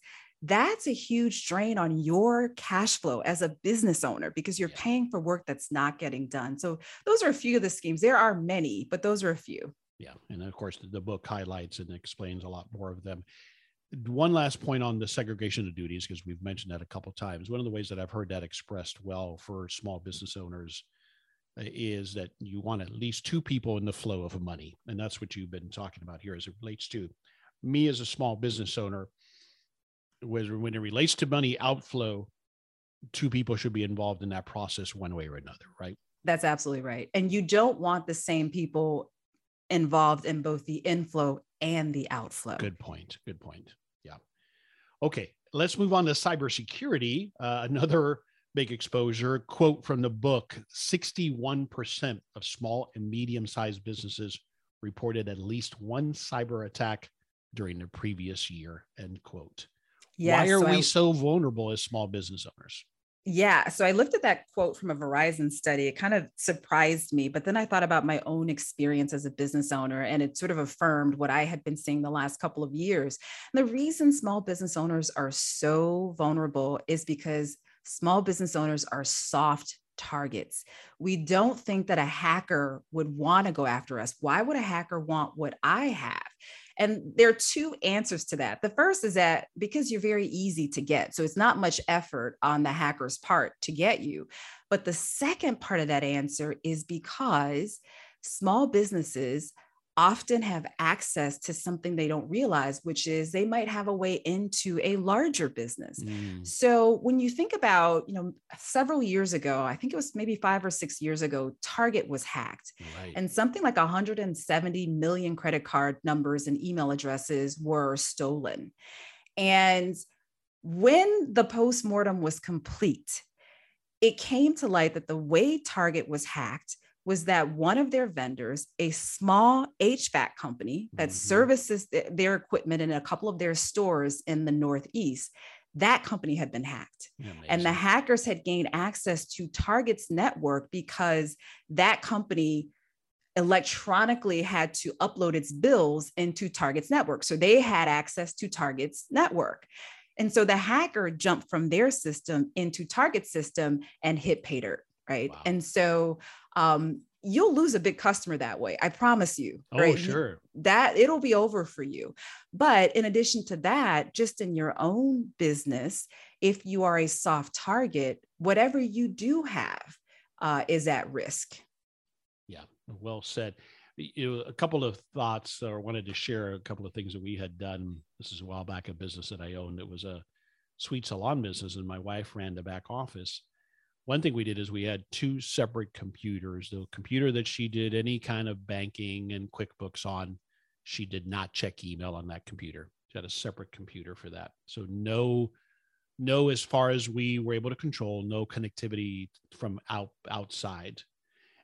that's a huge drain on your cash flow as a business owner because you're paying for work that's not getting done. So those are a few of the schemes. There are many, but those are a few. Yeah. And of course, the book highlights and explains a lot more of them. One last point on the segregation of duties, because we've mentioned that a couple of times. One of the ways that I've heard that expressed well for small business owners is that you want at least two people in the flow of money. And that's what you've been talking about here as it relates to me as a small business owner. Was when it relates to money outflow, two people should be involved in that process one way or another, right? That's absolutely right. And you don't want the same people involved in both the inflow and the outflow. Good point. Good point. Yeah. Okay. Let's move on to cybersecurity. Uh, another big exposure quote from the book, sixty-one percent of small and medium-sized businesses reported at least one cyber attack during the previous year, end quote. Yeah, Why are so we I, so vulnerable as small business owners? Yeah. So I looked at that quote from a Verizon study. It kind of surprised me, but then I thought about my own experience as a business owner and it sort of affirmed what I had been seeing the last couple of years. And the reason small business owners are so vulnerable is because small business owners are soft targets. We don't think that a hacker would want to go after us. Why would a hacker want what I have? And there are two answers to that. The first is that because you're very easy to get, so it's not much effort on the hacker's part to get you. But the second part of that answer is because small businesses often have access to something they don't realize, which is they might have a way into a larger business. Mm. So when you think about, you know, several years ago, I think it was maybe five or six years ago, Target was hacked. Right. And something like one hundred seventy million credit card numbers and email addresses were stolen. And when the postmortem was complete, it came to light that the way Target was hacked was that one of their vendors, a small H V A C company that mm-hmm. services th- their equipment in a couple of their stores in the Northeast, that company had been hacked. Amazing. And the hackers had gained access to Target's network because that company electronically had to upload its bills into Target's network. So they had access to Target's network. And so the hacker jumped from their system into Target's system and hit pay dirt. Right. Wow. And so um, you'll lose a big customer that way. I promise you. Oh, right? Sure. That it'll be over for you. But in addition to that, just in your own business, if you are a soft target, whatever you do have uh, is at risk. Yeah. Well said. You know, a couple of thoughts, or wanted to share a couple of things that we had done. This is a while back, a business that I owned. It was a sweet salon business, and my wife ran the back office. One thing we did is we had two separate computers. The computer that she did any kind of banking and QuickBooks on, she did not check email on that computer. She had a separate computer for that. So no, no, as far as we were able to control, no connectivity from out, outside.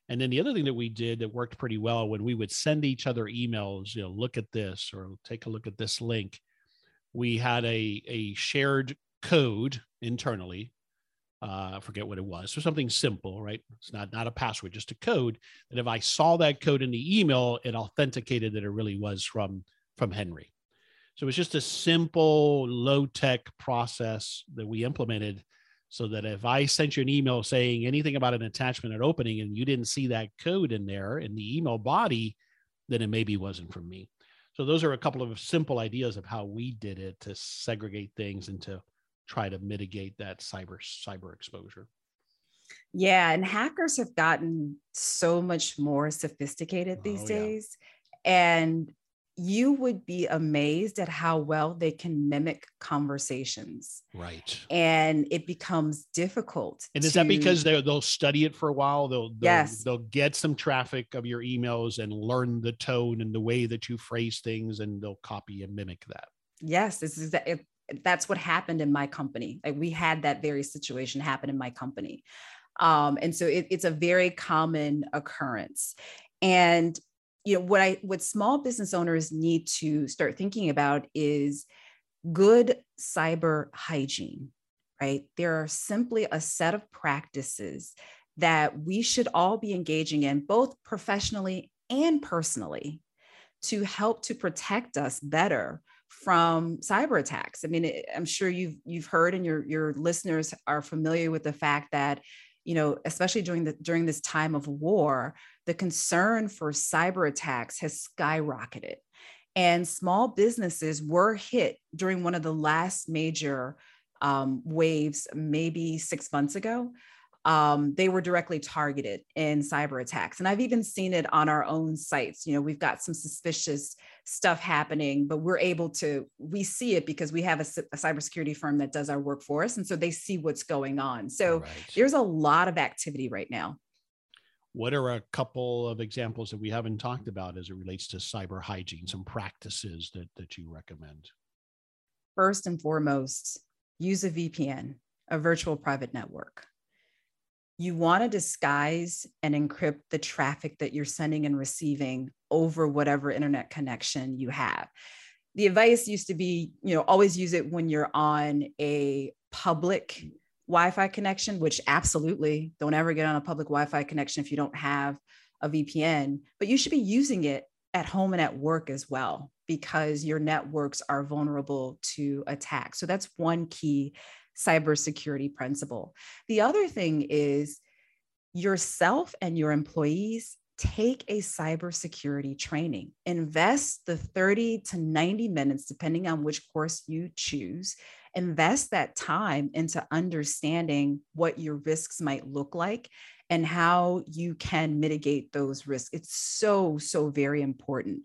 And then the other thing that we did that worked pretty well, when we would send each other emails, you know, look at this or take a look at this link, we had a, a shared code internally. Uh, I forget what it was. So something simple, right? It's not, not a password, just a code. And if I saw that code in the email, it authenticated that it really was from, from Henry. So it's just a simple low-tech process that we implemented so that if I sent you an email saying anything about an attachment or opening and you didn't see that code in there in the email body, then it maybe wasn't from me. So those are a couple of simple ideas of how we did it to segregate things and to try to mitigate that cyber cyber exposure. Yeah, and hackers have gotten so much more sophisticated these oh, days. Yeah. And you would be amazed at how well they can mimic conversations. Right. And it becomes difficult. And is to... that because they'll study it for a while? They'll, they'll, yes. they'll get some traffic of your emails and learn the tone and the way that you phrase things, and they'll copy and mimic that. Yes, this is that. It, That's what happened in my company. Like we had that very situation happen in my company. Um, and so it, it's a very common occurrence. And, you know, what I, what small business owners need to start thinking about is good cyber hygiene, right? There are simply a set of practices that we should all be engaging in, both professionally and personally, to help to protect us better from cyber attacks. I mean, it, I'm sure you've you've heard, and your your listeners are familiar with the fact that, you know, especially during the during this time of war, the concern for cyber attacks has skyrocketed, and small businesses were hit during one of the last major um, waves, maybe six months ago. Um, they were directly targeted in cyber attacks. And I've even seen it on our own sites. You know, we've got some suspicious stuff happening, but we're able to, we see it because we have a, a cybersecurity firm that does our work for us. And so they see what's going on. So right. There's a lot of activity right now. What are a couple of examples that we haven't talked about as it relates to cyber hygiene, some practices that, that you recommend? First and foremost, use a V P N, a virtual private network. You want to disguise and encrypt the traffic that you're sending and receiving over whatever internet connection you have. The advice used to be, you know, always use it when you're on a public Wi-Fi connection, which absolutely don't ever get on a public Wi-Fi connection if you don't have a V P N, but you should be using it at home and at work as well, because your networks are vulnerable to attack. So that's one key cybersecurity principle. The other thing is yourself and your employees, take a cybersecurity training. Invest the thirty to ninety minutes, depending on which course you choose. Invest that time into understanding what your risks might look like and how you can mitigate those risks. It's so, so very important.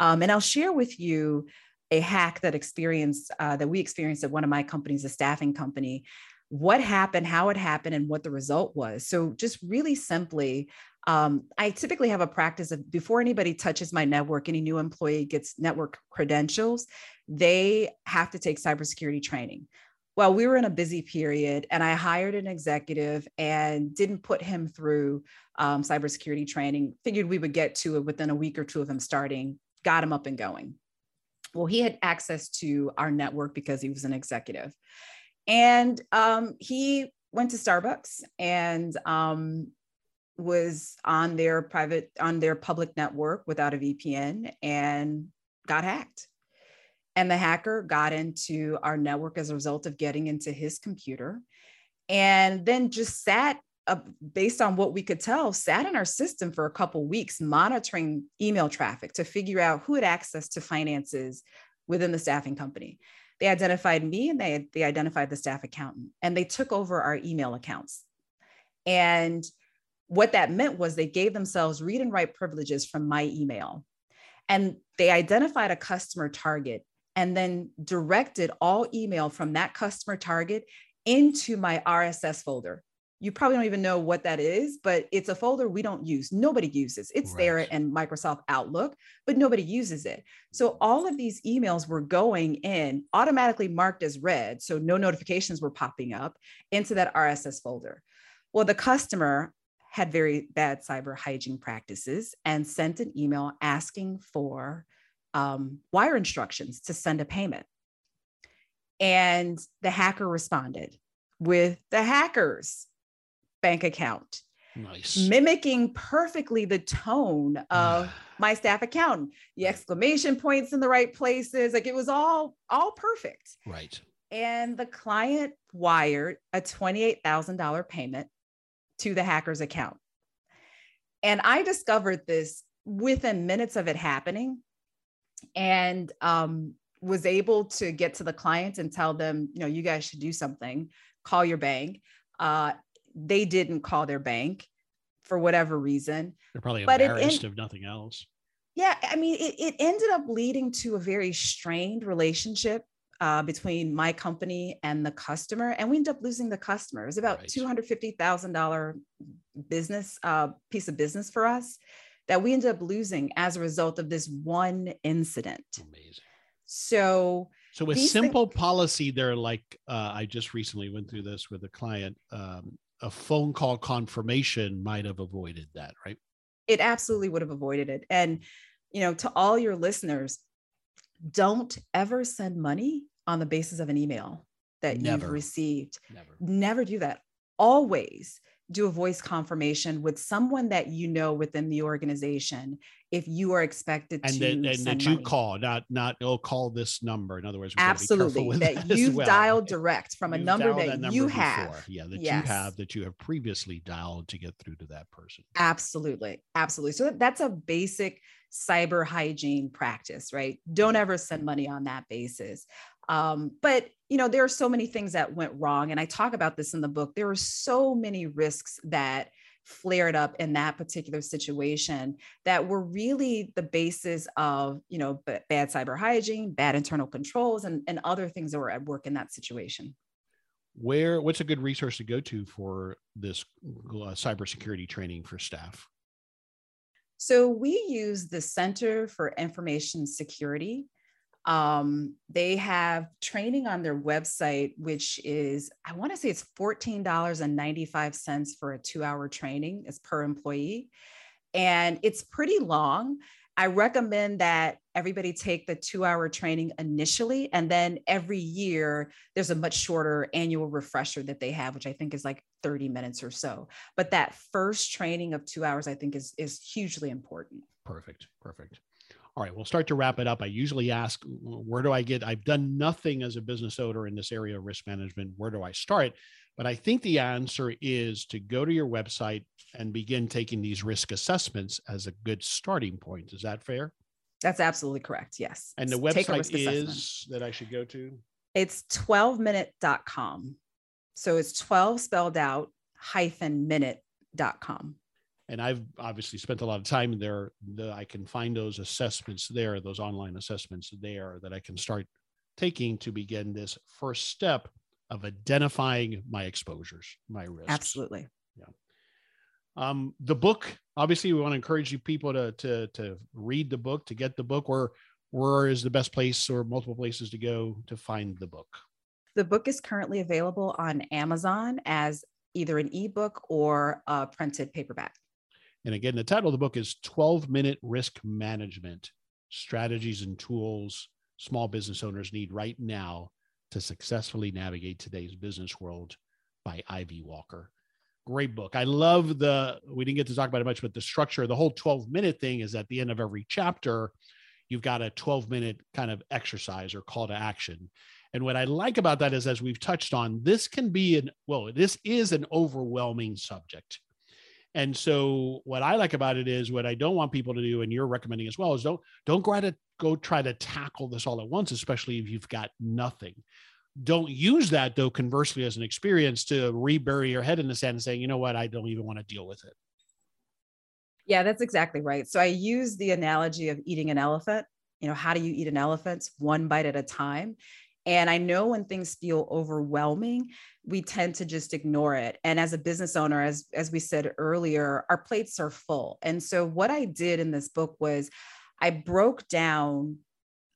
Um, and I'll share with you a hack that experienced uh, that we experienced at one of my companies, a staffing company, what happened, how it happened, and what the result was. So just really simply, um, I typically have a practice of before anybody touches my network, any new employee gets network credentials, they have to take cybersecurity training. Well, we were in a busy period and I hired an executive and didn't put him through um, cybersecurity training, figured we would get to it within a week or two of him starting, got him up and going. Well, he had access to our network because he was an executive. And um, he went to Starbucks and um, was on their private, on their public network without a V P N and got hacked. And the hacker got into our network as a result of getting into his computer and then just sat Uh, based on what we could tell, sat in our system for a couple weeks, monitoring email traffic to figure out who had access to finances within the staffing company. They identified me and they, they identified the staff accountant and they took over our email accounts. And what that meant was they gave themselves read and write privileges from my email. And they identified a customer target and then directed all email from that customer target into my R S S folder. You probably don't even know what that is, but it's a folder we don't use. Nobody uses it. It's right there in Microsoft Outlook, but nobody uses it. So all of these emails were going in automatically marked as read. So no notifications were popping up into that R S S folder. Well, the customer had very bad cyber hygiene practices and sent an email asking for um, wire instructions to send a payment. And the hacker responded with the hacker's bank account, nice, mimicking perfectly the tone of my staff accountant, the exclamation points in the right places. Like it was all, all perfect. Right. And the client wired a twenty-eight thousand dollars payment to the hacker's account. And I discovered this within minutes of it happening and um, was able to get to the client and tell them, you know, you guys should do something, call your bank. Uh, They didn't call their bank for whatever reason. They're probably but embarrassed, if nothing else. Yeah. I mean, it, it ended up leading to a very strained relationship uh, between my company and the customer. And we ended up losing the customer. It was about right. two hundred fifty thousand dollars business uh, piece of business for us that we ended up losing as a result of this one incident. Amazing. So So a simple things- policy there, like uh, I just recently went through this with a client, um, a phone call confirmation might have avoided that, right? It absolutely would have avoided it. And, you know, to all your listeners, don't ever send money on the basis of an email that Never. You've received. Never. Never do that. Always do a voice confirmation with someone that you know within the organization if you are expected and to then, and that you money. Call, not, not, oh, call this number. In other words, absolutely, that, that you've well. Dialed direct from you've a number that, that number you before. Have. Yeah, that yes. you have, that you have previously dialed to get through to that person. Absolutely, absolutely. So that's a basic cyber hygiene practice, right? Don't ever send money on that basis. Um, but, you know, there are so many things that went wrong. And I talk about this in the book. There were so many risks that flared up in that particular situation that were really the basis of, you know, b- bad cyber hygiene, bad internal controls, and, and other things that were at work in that situation. Where, what's a good resource to go to for this uh, cybersecurity training for staff? So we use the Center for Information Security. Um, they have training on their website, which is, I want to say it's fourteen dollars and ninety-five cents for a two hour training as per employee. And it's pretty long. I recommend that everybody take the two hour training initially. And then every year there's a much shorter annual refresher that they have, which I think is like thirty minutes or so. But that first training of two hours, I think is, is hugely important. Perfect. Perfect. All right, we'll start to wrap it up. I usually ask, where do I get, I've done nothing as a business owner in this area of risk management. Where do I start? But I think the answer is to go to your website and begin taking these risk assessments as a good starting point. Is that fair? That's absolutely correct. Yes. And the website is that I should go to? It's twelve minute dot com. So it's twelve spelled out hyphen minute dot com. And I've obviously spent a lot of time there. The, I can find those assessments there, those online assessments there that I can start taking to begin this first step of identifying my exposures, my risks. Absolutely. Yeah. Um, the book, obviously we want to encourage you people to, to, to read the book, to get the book. Where, where is the best place or multiple places to go to find the book? The book is currently available on Amazon as either an ebook or a printed paperback. And again, the title of the book is twelve-Minute Risk Management, Strategies and Tools Small Business Owners Need Right Now to Successfully Navigate Today's Business World by Ivy Walker. Great book. I love the, we didn't get to talk about it much, but the structure, the whole twelve-minute thing is at the end of every chapter, you've got a twelve-minute kind of exercise or call to action. And what I like about that is, as we've touched on, this can be an, well, this is an overwhelming subject. And so what I like about it is what I don't want people to do, and you're recommending as well, is don't, don't go, to, go try to tackle this all at once, especially if you've got nothing. Don't use that, though, conversely, as an experience to rebury your head in the sand and saying, you know what, I don't even want to deal with it. Yeah, that's exactly right. So I use the analogy of eating an elephant. You know, how do you eat an elephant? One bite at a time. And I know when things feel overwhelming, we tend to just ignore it. And as a business owner, as, as we said earlier, our plates are full. And so what I did in this book was I broke down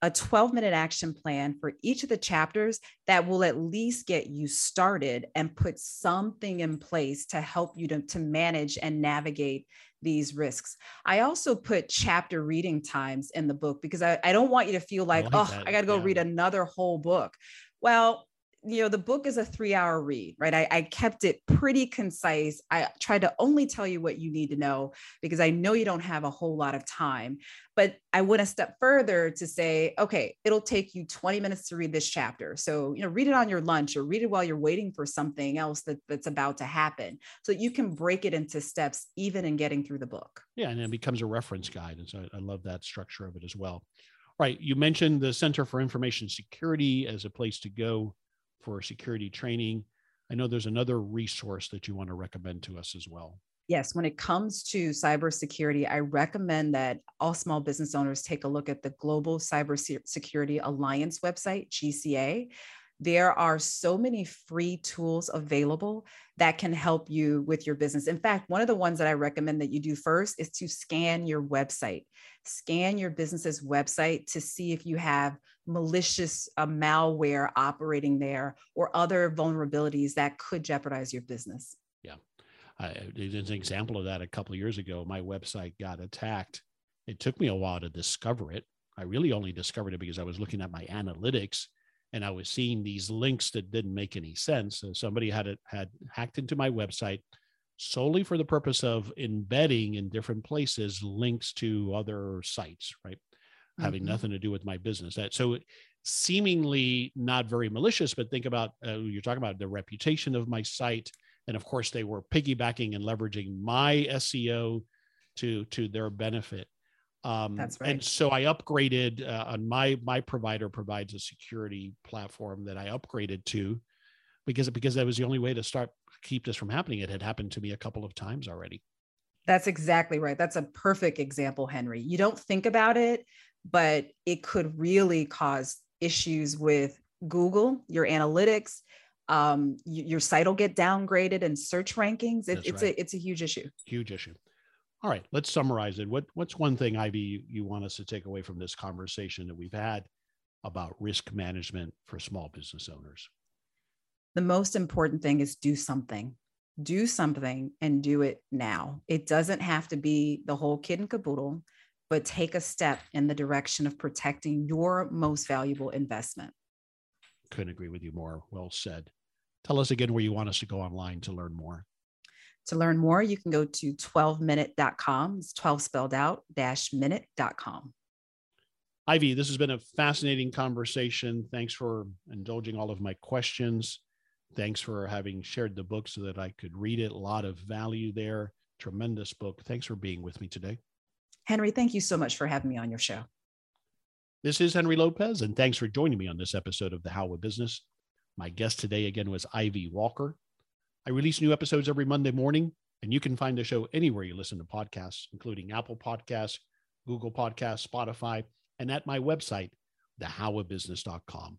a twelve-minute action plan for each of the chapters that will at least get you started and put something in place to help you to, to manage and navigate these risks. I also put chapter reading times in the book because I, I don't want you to feel like, I like oh, that. I got to go yeah. read another whole book. Well, you know, the book is a three-hour read, right? I, I kept it pretty concise. I tried to only tell you what you need to know because I know you don't have a whole lot of time, but I went a step further to say, okay, it'll take you twenty minutes to read this chapter. So, you know, read it on your lunch or read it while you're waiting for something else that, that's about to happen. So you can break it into steps, even in getting through the book. Yeah. And it becomes a reference guide. And so I, I love that structure of it as well. Right. You mentioned the Center for Information Security as a place to go for security training. I know there's another resource that you want to recommend to us as well. Yes, when it comes to cybersecurity, I recommend that all small business owners take a look at the Global Cybersecurity Alliance website, G C A. There are so many free tools available that can help you with your business. In fact, one of the ones that I recommend that you do first is to scan your website. Scan your business's website to see if you have malicious uh, malware operating there or other vulnerabilities that could jeopardize your business. Yeah. Uh, there's an example of that a couple of years ago. My website got attacked. It took me a while to discover it. I really only discovered it because I was looking at my analytics and I was seeing these links that didn't make any sense. So somebody had it, had hacked into my website solely for the purpose of embedding in different places links to other sites, right? Mm-hmm. Having nothing to do with my business. That, so seemingly not very malicious, but think about, uh, you're talking about the reputation of my site. And of course, they were piggybacking and leveraging my S E O to, to their benefit. Um, That's right. And so I upgraded uh, on my, my provider provides a security platform that I upgraded to because, because that was the only way to start, keep this from happening. It had happened to me a couple of times already. That's exactly right. That's a perfect example, Henry. You don't think about it, but it could really cause issues with Google, your analytics, um, you, your site will get downgraded in search rankings. It, it's right. a, it's a huge issue. Huge issue. All right, let's summarize it. What, what's one thing, Ivy, you, you want us to take away from this conversation that we've had about risk management for small business owners? The most important thing is do something. Do something and do it now. It doesn't have to be the whole kit and caboodle, but take a step in the direction of protecting your most valuable investment. Couldn't agree with you more. Well said. Tell us again where you want us to go online to learn more. To learn more, you can go to twelve minute dot com. It's twelve spelled out, dash minute dot com. Ivy, this has been a fascinating conversation. Thanks for indulging all of my questions. Thanks for having shared the book so that I could read it. A lot of value there. Tremendous book. Thanks for being with me today. Henry, thank you so much for having me on your show. This is Henry Lopez, and thanks for joining me on this episode of The How of Business. My guest today again was Ivy Walker. I release new episodes every Monday morning, and you can find the show anywhere you listen to podcasts, including Apple Podcasts, Google Podcasts, Spotify, and at my website, the how of business dot com.